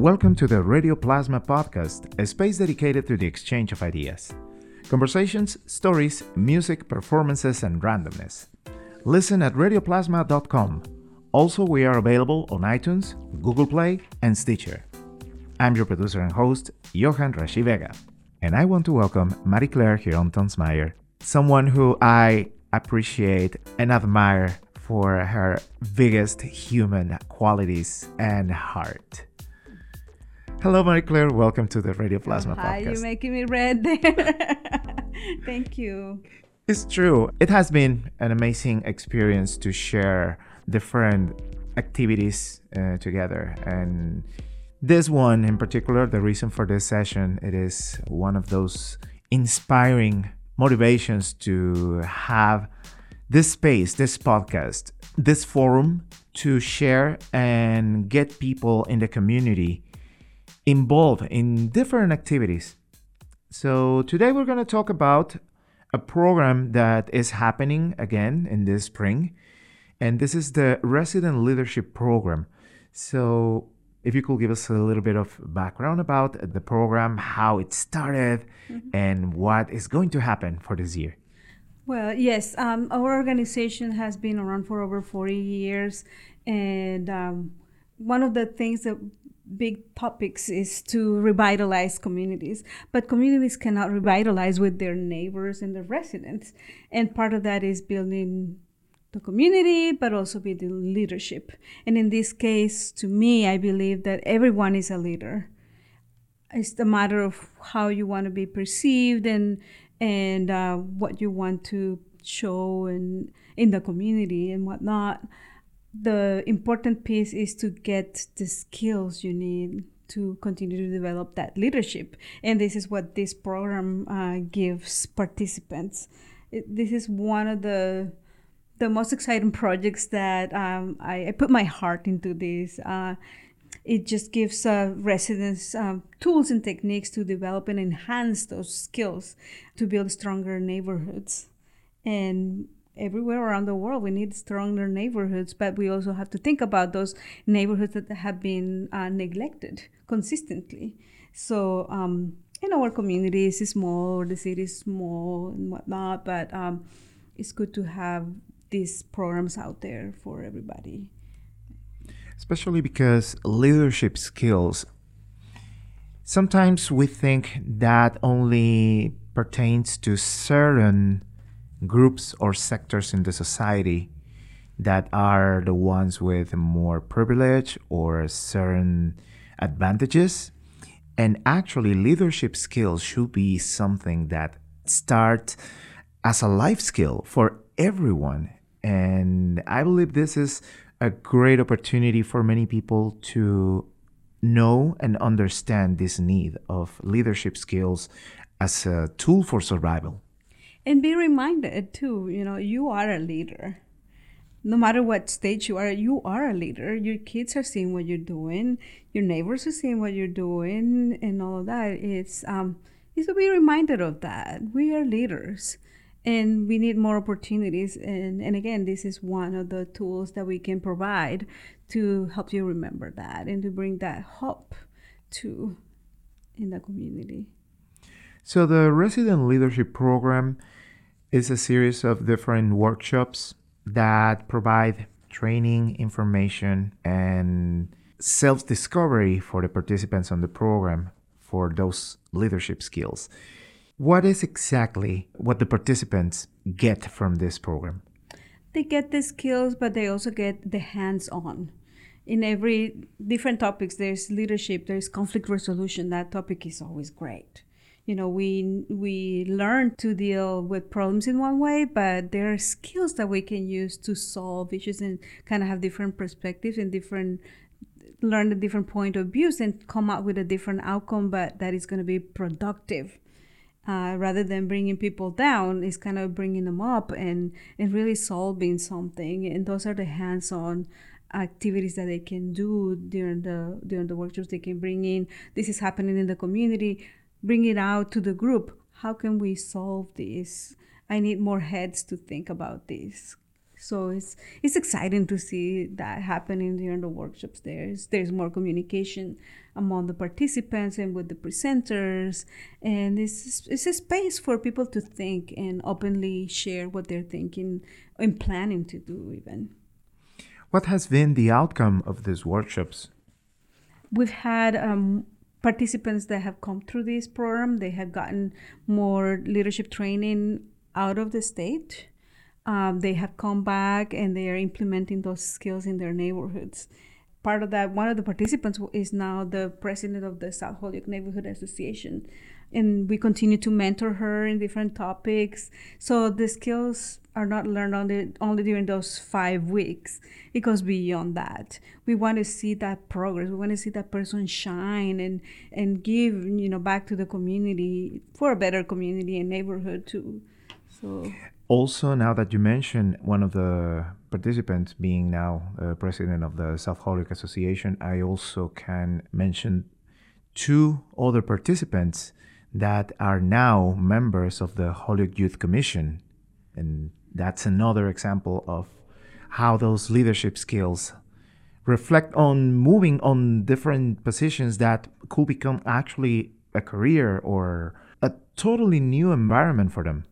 Welcome to the Radio Plasma podcast, a space dedicated to the exchange of ideas, conversations, stories, music, performances, and randomness. Listen at radioplasma.com. Also, we are available on iTunes, Google Play, and Stitcher. I'm your producer and host, Johan Rashi Vega, and I want to welcome Marikler Girón Toensmeier, someone who I appreciate and admire for her biggest human qualities and heart. Hello, Marikler. Welcome to the Radio Plasma podcast. Hi, you're making me red there. Thank you. It's true. It has been an amazing experience to share different activities together. And this one in particular, the reason for this session, it is one of those inspiring motivations to have this space, this podcast, this forum to share and get people in the community involved in different activities. So today we're going to talk about a program that is happening again in this spring, and this is the Resident Leadership Program. So if you could give us a little bit of background about the program, how it started, and what is going to happen for this year. Well, yes, our organization has been around for over 40 years, and one of the things that big topics is to revitalize communities, but communities cannot revitalize with their neighbors and their residents. And part of that is building the community, but also building leadership. And in this case, to me, I believe that everyone is a leader. It's a matter of how you want to be perceived and what you want to show and in the community and whatnot. The important piece is to get the skills you need to continue to develop that leadership. And this is what this program gives participants. This is one of the most exciting projects that I put my heart into this. It just gives residents tools and techniques to develop and enhance those skills to build stronger neighborhoods. And everywhere around the world, we need stronger neighborhoods, but we also have to think about those neighborhoods that have been neglected consistently. So, in our community is small, the city is small and whatnot, but it's good to have these programs out there for everybody. Especially because leadership skills, sometimes we think that only pertains to certain groups or sectors in the society that are the ones with more privilege or certain advantages. And actually, leadership skills should be something that starts as a life skill for everyone. And I believe this is a great opportunity for many people to know and understand this need of leadership skills as a tool for survival. And be reminded too, you are a leader. No matter what stage you are a leader. Your kids are seeing what you're doing. Your neighbors are seeing what you're doing and all of that. It's to be reminded of that. We are leaders and we need more opportunities. And again, this is one of the tools that we can provide to help you remember that and to bring that hope to in the community. So the Resident Leadership Program is a series of different workshops that provide training, information, and self-discovery for the participants on the program for those leadership skills. What is exactly what the participants get from this program? They get the skills, but they also get the hands-on. In every different topics, there's leadership, there's conflict resolution. That topic is always great. We learn to deal with problems in one way, but there are skills that we can use to solve issues and kind of have different perspectives and learn a different point of views and come up with a different outcome, but that is going to be productive. Rather than bringing people down, it's kind of bringing them up and really solving something. And those are the hands-on activities that they can do during the workshops. They can bring in, this is happening in the community, bring it out to the group. How can we solve this? I need more heads to think about this. So it's exciting to see that happening during the workshops. There's more communication among the participants and with the presenters, and it's a space for people to think and openly share what they're thinking and planning to do even. What has been the outcome of these workshops? We've had participants that have come through this program. They have gotten more leadership training out of the state. They have come back and they are implementing those skills in their neighborhoods. Part of that, one of the participants is now the president of the South Holyoke Neighborhood Association. And we continue to mentor her in different topics. So the skills are not learned only during those 5 weeks. It goes beyond that. We want to see that progress. We want to see that person shine and give, back to the community for a better community and neighborhood too. So. Also, now that you mention one of the participants being now president of the South Holyoke Association, I also can mention 2 other participants that are now members of the Holyoke Youth Commission. And that's another example of how those leadership skills reflect on moving on different positions that could become actually a career or a totally new environment for them.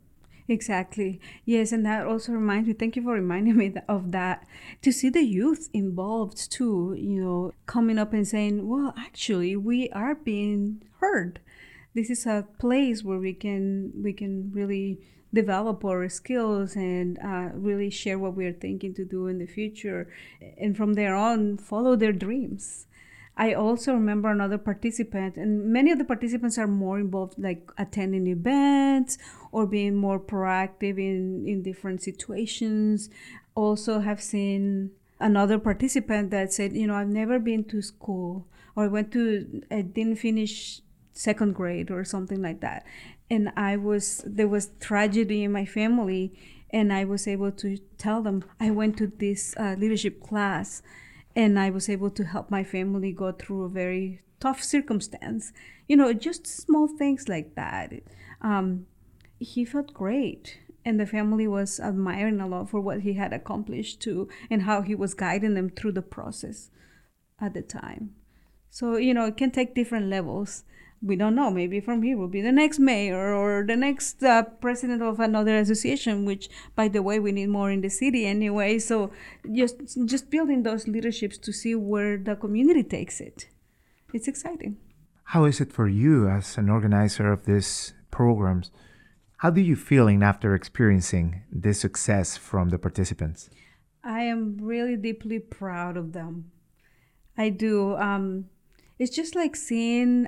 Exactly. Yes, and that also reminds me, thank you for reminding me of that, to see the youth involved too, coming up and saying, well, actually, we are being heard. This is a place where we can really develop our skills and really share what we are thinking to do in the future. And from there on, follow their dreams. I also remember another participant, and many of the participants are more involved, like attending events or being more proactive in different situations. Also have seen another participant that said, I've never been to school, or I didn't finish second grade or something like that. And there was tragedy in my family, and I was able to tell them, I went to this leadership class, and I was able to help my family go through a very tough circumstance. Just small things like that. He felt great. And the family was admiring a lot for what he had accomplished too, and how he was guiding them through the process at the time. So, it can take different levels. We don't know. Maybe from here will be the next mayor or the next president of another association, which, by the way, we need more in the city anyway. So just building those leaderships to see where the community takes it. It's exciting. How is it for you as an organizer of these programs? How do you feeling after experiencing this success from the participants? I am really deeply proud of them. I do. It's just like seeing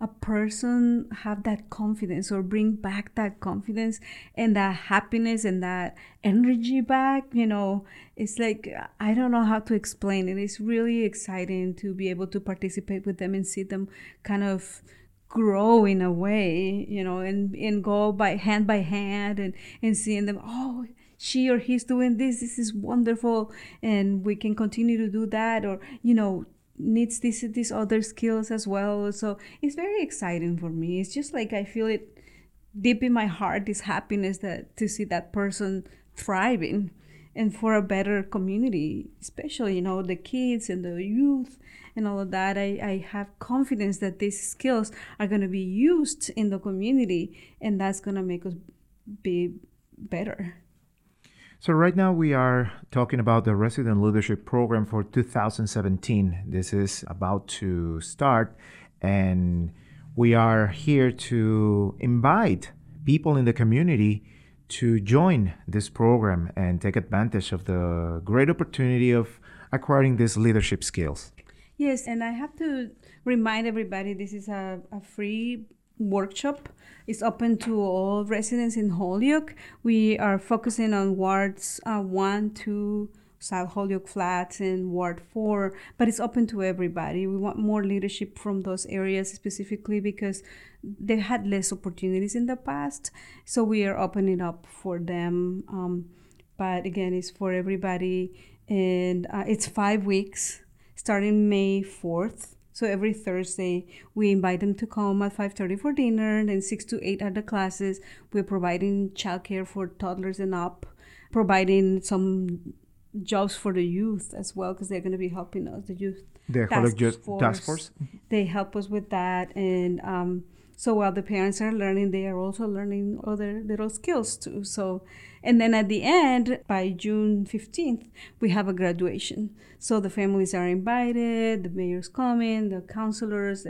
a person have that confidence or bring back that confidence and that happiness and that energy back, it's like, I don't know how to explain it. It's really exciting to be able to participate with them and see them kind of grow in a way, and go by hand and seeing them, oh, she or he's doing this. This is wonderful. And we can continue to do that, or, needs these other skills as well. So it's very exciting for me. It's just like I feel it deep in my heart, this happiness to see that person thriving and for a better community, especially, the kids and the youth and all of that. I have confidence that these skills are going to be used in the community, and that's going to make us be better. So right now we are talking about the Resident Leadership Program for 2017. This is about to start, and we are here to invite people in the community to join this program and take advantage of the great opportunity of acquiring these leadership skills. Yes, and I have to remind everybody this is a free workshop. It's open to all residents in Holyoke. We are focusing on wards 1, 2, South Holyoke Flats, and Ward 4, but it's open to everybody. We want more leadership from those areas specifically because they had less opportunities in the past. So we are opening up for them. But again, it's for everybody, and it's 5 weeks starting May 4th. So every Thursday, we invite them to come at 5:30 for dinner, and then 6 to 8 are the classes. We're providing childcare for toddlers and up. providing some jobs for the youth as well, because they're going to be helping us, the youth task force. They help us with that. And so while the parents are learning, they are also learning other little skills too. So, and then at the end, by June 15th, we have a graduation. So the families are invited, the mayor's coming, the counselors,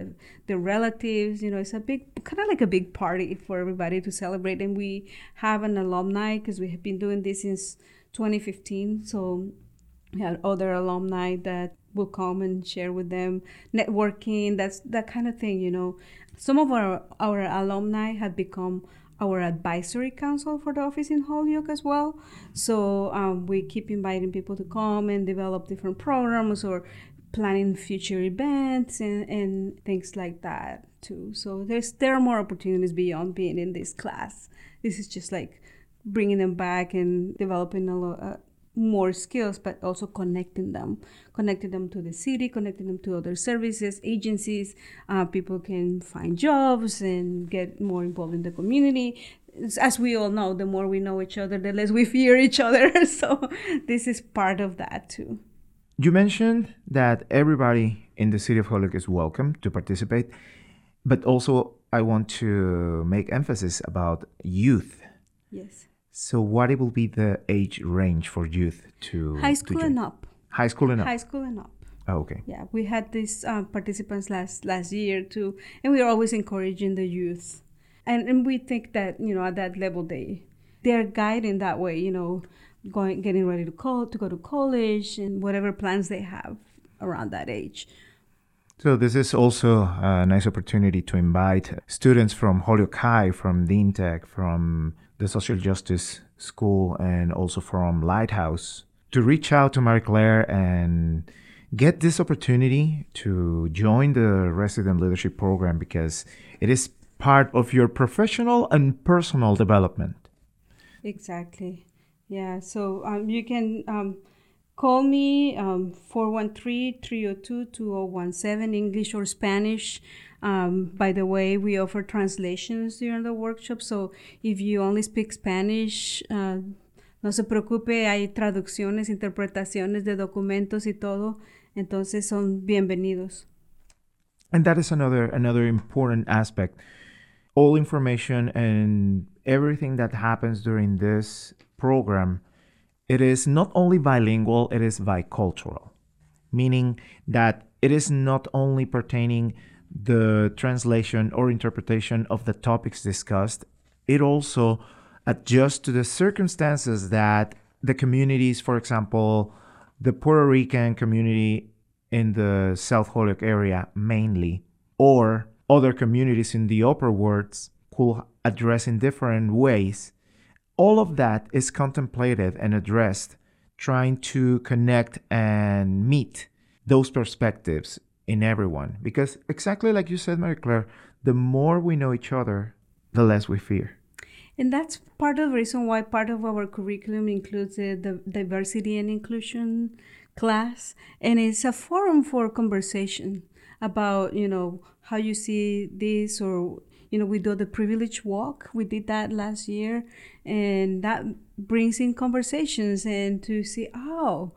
the relatives. You know, it's a big, kind of like a big party for everybody to celebrate. And we have an alumni, because we have been doing this since 2015. So we had other alumni that will come and share with them, networking, that's that kind of thing, you know. Some of our alumni have become our advisory council for the office in Holyoke as well. So we keep inviting people to come and develop different programs or planning future events and things like that too. So there are more opportunities beyond being in this class. This is just like bringing them back and developing a lot more skills, but also connecting them to the city, connecting them to other services, agencies. People can find jobs and get more involved in the community. As we all know, the more we know each other, the less we fear each other. So this is part of that too. You mentioned that everybody in the city of Holyoke is welcome to participate, but also I want to make emphasis about youth. Yes. So what it will be the age range for youth to high school and up? Oh, okay. Yeah, we had these participants last year too, and we are always encouraging the youth, and we think that, you know, at that level they're guiding that way, you know, getting ready to go to college and whatever plans they have around that age. So this is also a nice opportunity to invite students from Holyoke High, from Dean Tech, from the Social Justice School, and also from Lighthouse, to reach out to Marikler and get this opportunity to join the Resident Leadership Program, because it is part of your professional and personal development. Exactly. Yeah, so you can call me 413-302-2017, English or Spanish. By the way, we offer translations during the workshop. So if you only speak Spanish, no se preocupe, hay traducciones, interpretaciones de documentos y todo. Entonces son bienvenidos. And that is another important aspect. All information and everything that happens during this program, it is not only bilingual, it is bicultural, meaning that it is not only pertaining the translation or interpretation of the topics discussed, it also adjusts to the circumstances that the communities, for example, the Puerto Rican community in the South Holyoke area mainly, or other communities in the upper wards could address in different ways. All of that is contemplated and addressed, trying to connect and meet those perspectives in everyone. Because exactly like you said, Marikler, the more we know each other, the less we fear. And that's part of the reason why part of our curriculum includes the diversity and inclusion class. And it's a forum for conversation about, you know, how you see this, or, you know, we do the privilege walk. We did that last year. And that brings in conversations and to see, oh,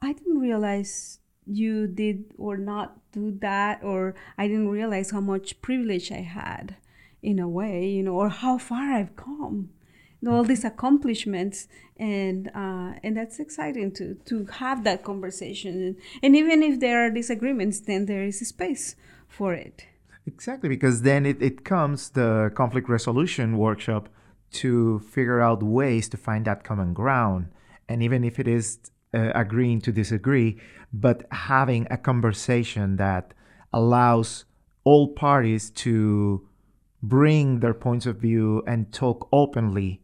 I didn't realize you did or not do that, or I didn't realize how much privilege I had in a way, you know, or how far I've come, all these accomplishments. And that's exciting to have that conversation. And even if there are disagreements, then there is a space for it. Exactly, because then it comes the conflict resolution workshop to figure out ways to find that common ground. And even if it is agreeing to disagree, but having a conversation that allows all parties to bring their points of view and talk openly.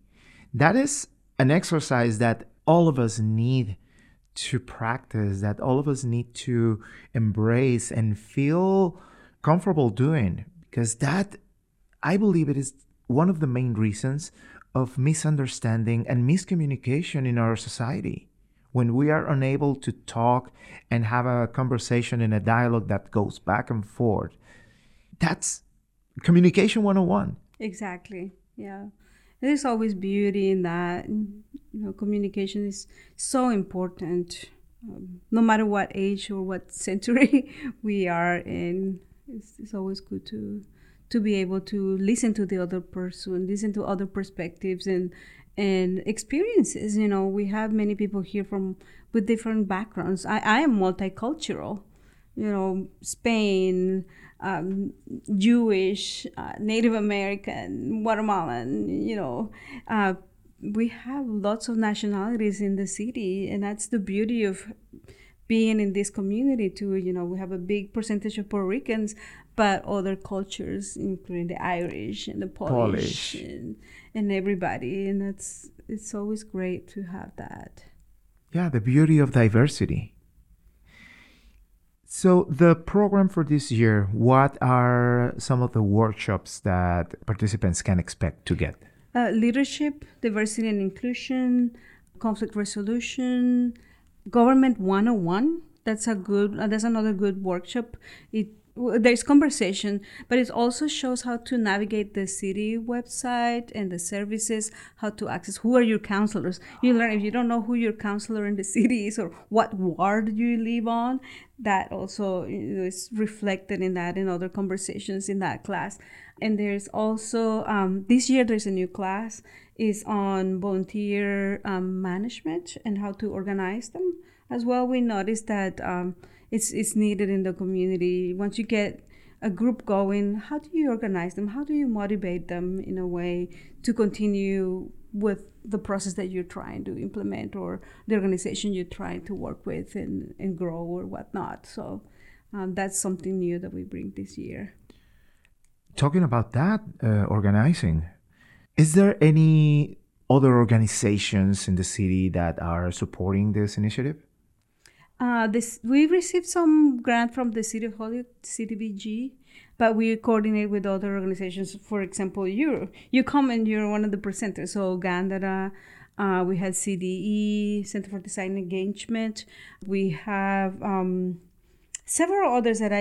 That is an exercise that all of us need to practice, that all of us need to embrace and feel comfortable doing, because that, I believe, it is one of the main reasons of misunderstanding and miscommunication in our society. When we are unable to talk and have a conversation and a dialogue that goes back and forth, that's communication 101. Exactly, yeah. There's always beauty in that. You know, communication is so important, no matter what age or what century we are in. It's always good to be able to listen to the other person, listen to other perspectives and experiences. You know, we have many people here with different backgrounds. I am multicultural. You know, Spain, Jewish, Native American, Guatemalan, you know. We have lots of nationalities in the city, and that's the beauty of being in this community too. You know, we have a big percentage of Puerto Ricans, but other cultures, including the Irish and the Polish. And everybody. And it's always great to have that. Yeah, the beauty of diversity. So the program for this year, what are some of the workshops that participants can expect to get? Leadership, diversity and inclusion, conflict resolution, government 101. That's another good workshop. There's conversation, but it also shows how to navigate the city website and the services, how to access, who are your counselors. You learn if you don't know who your counselor in the city is or what ward you live on. That also is reflected in that and other conversations in that class. And there's also, this year there's a new class, is on volunteer management and how to organize them. As well, we noticed that it's needed in the community. Once you get a group going, how do you organize them? How do you motivate them in a way to continue with the process that you're trying to implement or the organization you're trying to work with and grow or whatnot? So that's something new that we bring this year. Talking about that, organizing, is there any other organizations in the city that are supporting this initiative? We received some grant from the City of Holyoke, CDBG, but we coordinate with other organizations. For example, you come and you're one of the presenters. So GANDARA, we had CDE, Center for Design Engagement. We have several others that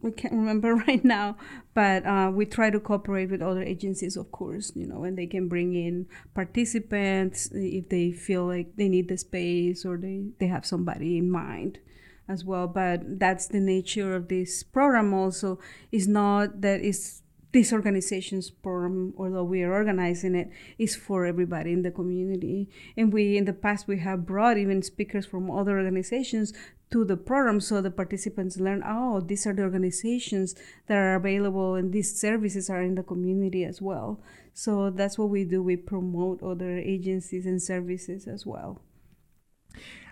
we can't remember right now, but we try to cooperate with other agencies, of course, you know, and they can bring in participants if they feel like they need the space or they have somebody in mind as well. But that's the nature of this program also. It's not that it's this organization's program, although we are organizing it, is for everybody in the community. And in the past, we have brought even speakers from other organizations to the program so the participants learn, oh, these are the organizations that are available and these services are in the community as well. So that's what we do. We promote other agencies and services as well.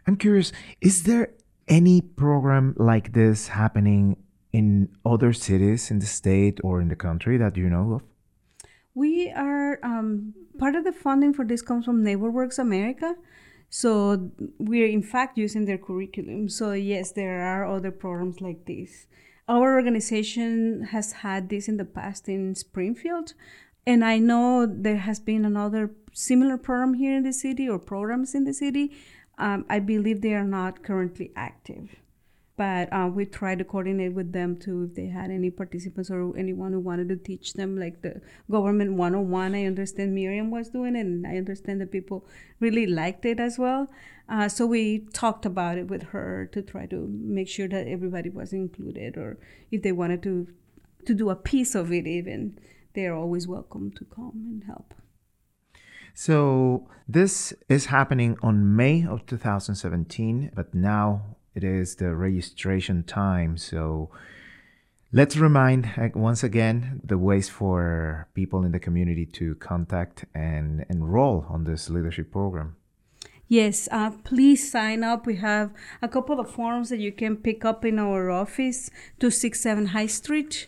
I'm curious, is there any program like this happening in other cities in the state or in the country that you know of? We are, part of the funding for this comes from NeighborWorks America. So we're in fact using their curriculum. So yes, there are other programs like this. Our organization has had this in the past in Springfield. And I know there has been another similar program here in the city or programs in the city. I believe they are not currently active. But we try to coordinate with them too if they had any participants or anyone who wanted to teach them, like the government 101. I understand Miriam was doing it, and I understand that people really liked it as well. So we talked about it with her to try to make sure that everybody was included, or if they wanted to do a piece of it even, they're always welcome to come and help. So this is happening on May of 2017, but now it is the registration time, so let's remind once again the ways for people in the community to contact and enroll on this leadership program. Yes, please sign up. We have a couple of forms that you can pick up in our office, 267 High Street,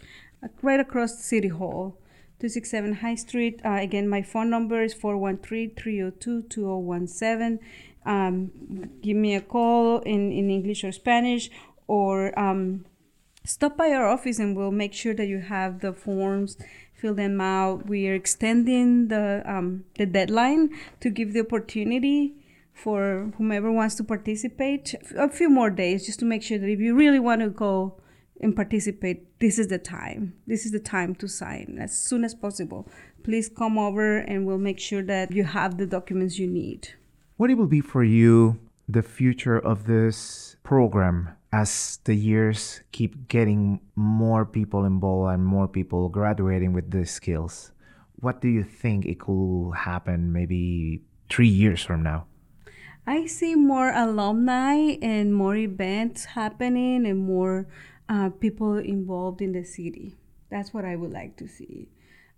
right across City Hall. 267 High Street. Again, my phone number is 413-302-2017. Give me a call in English or Spanish, or stop by our office and we'll make sure that you have the forms, fill them out. We are extending the deadline to give the opportunity for whomever wants to participate a few more days, just to make sure that if you really want to go and participate, this is the time. This is the time to sign as soon as possible. Please come over and we'll make sure that you have the documents you need. What it will be for you, the future of this program, as the years keep getting more people involved and more people graduating with these skills? What do you think it could happen maybe 3 years from now? I see more alumni and more events happening and more people involved in the city. That's what I would like to see.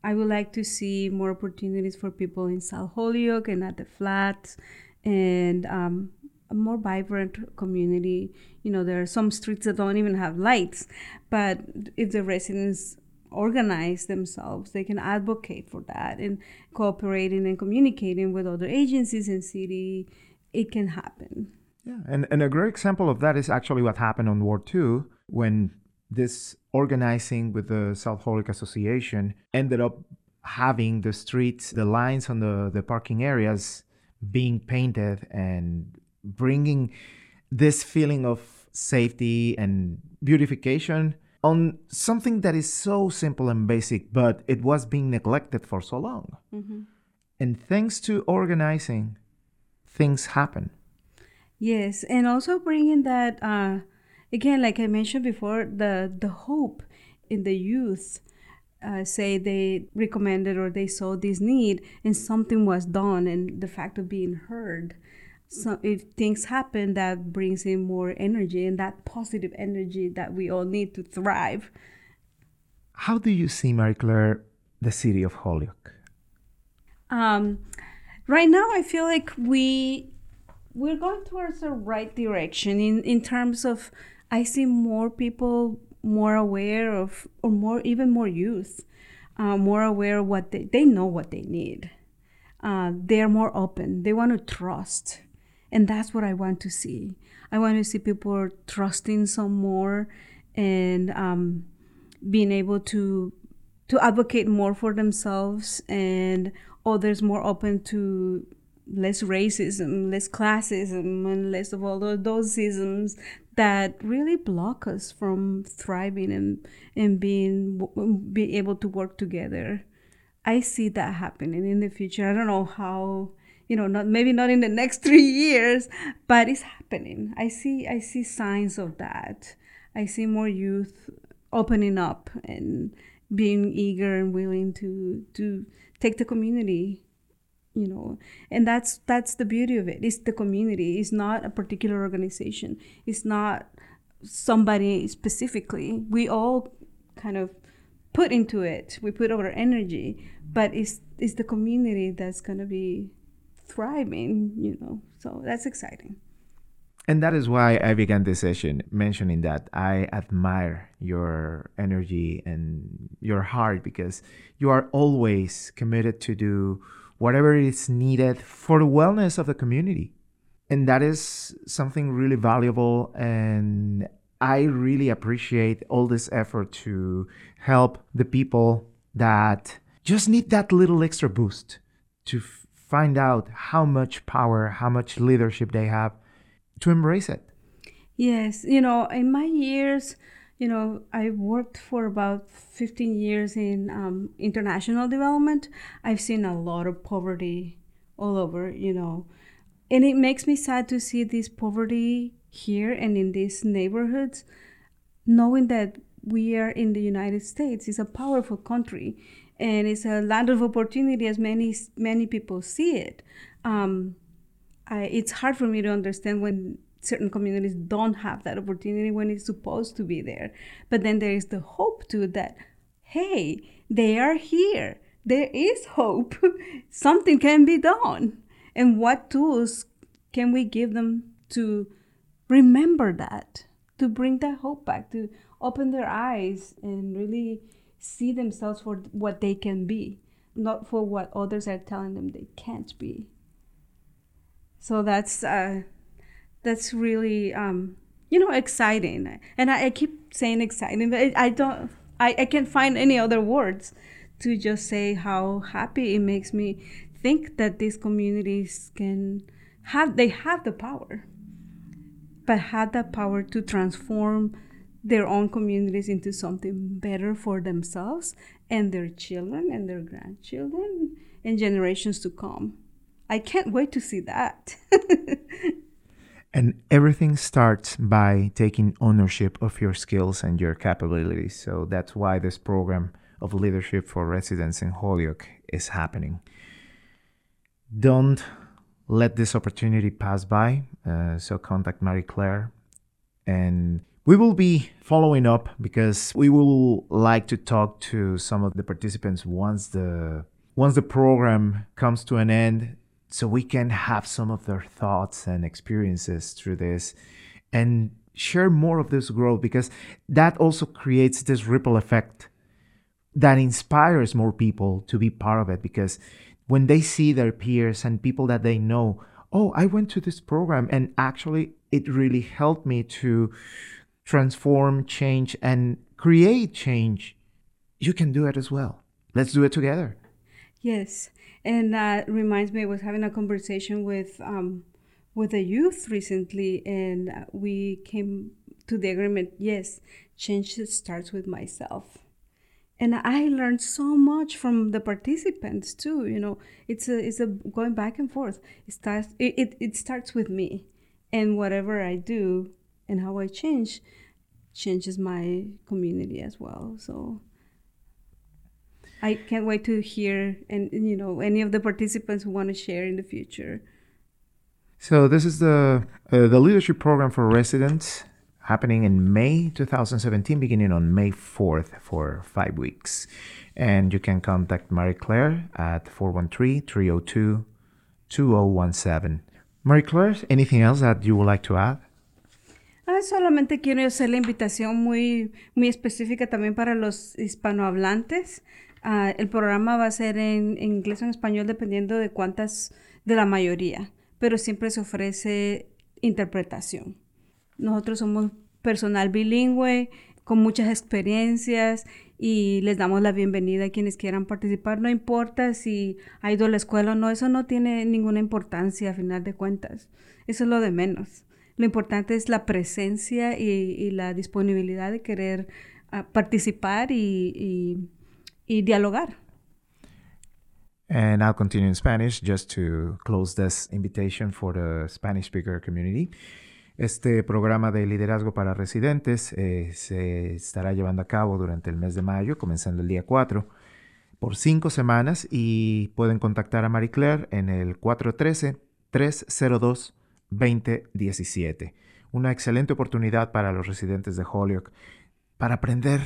I would like to see more opportunities for people in South Holyoke and at the flats, and a more vibrant community. You know, there are some streets that don't even have lights, but if the residents organize themselves, they can advocate for that, and cooperating and communicating with other agencies in city, it can happen. Yeah, and a great example of that is actually what happened on Ward 2 when this organizing with the South Holyoke Association ended up having the streets, the lines on the parking areas being painted and bringing this feeling of safety and beautification on something that is so simple and basic, but it was being neglected for so long. Mm-hmm. And thanks to organizing, things happen. Yes, and also bringing that, again, like I mentioned before, the hope in the youth. Say they recommended or they saw this need and something was done, and the fact of being heard. So if things happen, that brings in more energy, and that positive energy that we all need to thrive. How do you see, Marikler, the city of Holyoke? Right now, I feel like we're going towards the right direction in terms of, I see more people more aware of, or more, even more youth, more aware of what they know what they need. They're more open. They want to trust. And that's what I want to see. I want to see people trusting some more, and being able to advocate more for themselves, and others more open to less racism, less classism, and less of all those isms that really block us from thriving and being able to work together. I see that happening in the future. I don't know how. You know, maybe not in the next 3 years, but it's happening. I see signs of that. I see more youth opening up and being eager and willing to take the community, you know. And that's the beauty of it. It's the community. It's not a particular organization. It's not somebody specifically. We all kind of put into it. We put our energy, but it's the community that's going to be thriving, you know. So that's exciting. And that is why I began this session mentioning that I admire your energy and your heart, because you are always committed to do whatever is needed for the wellness of the community. And that is something really valuable, and I really appreciate all this effort to help the people that just need that little extra boost to find out how much power, how much leadership they have, to embrace it. Yes, you know, in my years, you know, I worked for about 15 years in international development. I've seen a lot of poverty all over, you know, and it makes me sad to see this poverty here and in these neighborhoods, knowing that we are in the United States. It's a powerful country. And it's a land of opportunity, as many people see it. It's hard for me to understand when certain communities don't have that opportunity when it's supposed to be there. But then there is the hope too that, hey, they are here. There is hope. Something can be done. And what tools can we give them to remember that, to bring that hope back, to open their eyes and really see themselves for what they can be, not for what others are telling them they can't be. So that's really exciting. And I keep saying exciting, but I can't find any other words to just say how happy it makes me think that these communities have the power, but have the power to transform their own communities into something better for themselves and their children and their grandchildren and generations to come. I can't wait to see that. And everything starts by taking ownership of your skills and your capabilities. So that's why this program of leadership for residents in Holyoke is happening. Don't let this opportunity pass by. So contact Marikler, and we will be following up, because we will like to talk to some of the participants once the program comes to an end, so we can have some of their thoughts and experiences through this and share more of this growth, because that also creates this ripple effect that inspires more people to be part of it. Because when they see their peers and people that they know, oh, I went to this program and actually it really helped me to transform, change, and create change, you can do it as well. Let's do it together. Yes. And that reminds me, I was having a conversation with a youth recently, and we came to the agreement, yes, change starts with myself. And I learned so much from the participants too. You know, it's a going back and forth. It starts with me, and whatever I do and how I change changes my community as well. So I can't wait to hear and any of the participants who want to share in the future. So this is the leadership program for residents, happening in May 2017, beginning on May 4th for 5 weeks. And you can contact Marikler at 413-302-2017. Marikler, anything else that you would like to add? Solamente quiero hacer la invitación muy, muy específica también para los hispanohablantes. El programa va a ser en inglés o en español, dependiendo de cuántas, de la mayoría, pero siempre se ofrece interpretación. Nosotros somos personal bilingüe, con muchas experiencias, y les damos la bienvenida a quienes quieran participar. No importa si ha ido a la escuela o no, eso no tiene ninguna importancia a final de cuentas. Eso es lo de menos. Lo importante es la presencia y la disponibilidad de querer participar y dialogar. And I'll continue in Spanish just to close this invitation for the Spanish speaker community. Este programa de liderazgo para residentes se estará llevando a cabo durante el mes de mayo, comenzando el día 4, por 5 semanas, y pueden contactar a Marikler en el 413-302-2017. Una excelente oportunidad para los residentes de Holyoke para aprender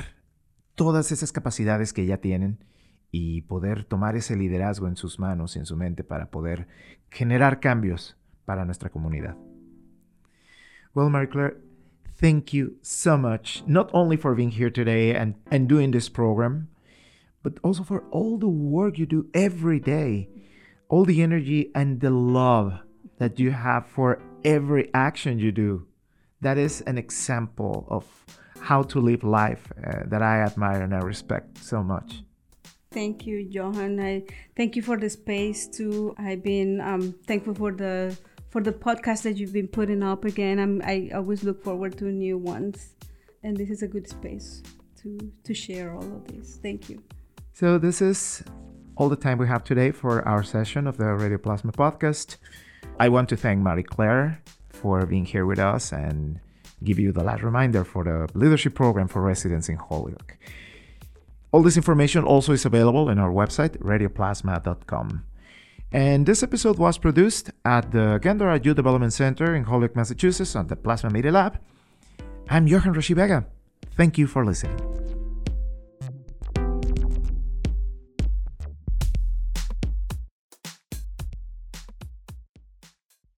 todas esas capacidades que ya tienen y poder tomar ese liderazgo en sus manos y en su mente para poder generar cambios para nuestra comunidad. Well, Marikler, thank you so much, not only for being here today and doing this program, but also for all the work you do every day, all the energy and the love that you have for every action you do. That is an example of how to live life that I admire and I respect so much. Thank you, Johan. I thank you for the space too. I've been thankful for the podcast that you've been putting up again. I always look forward to new ones, and this is a good space to share all of this. Thank you. So this is all the time we have today for our session of the Radio Plasma podcast. I want to thank Marikler for being here with us and give you the last reminder for the leadership program for residents in Holyoke. All this information also is available on our website, radioplasma.com. And this episode was produced at the GANDARA Youth Development Center in Holyoke, Massachusetts, at the Plasma Media Lab. I'm Johan Rashi Vega. Thank you for listening.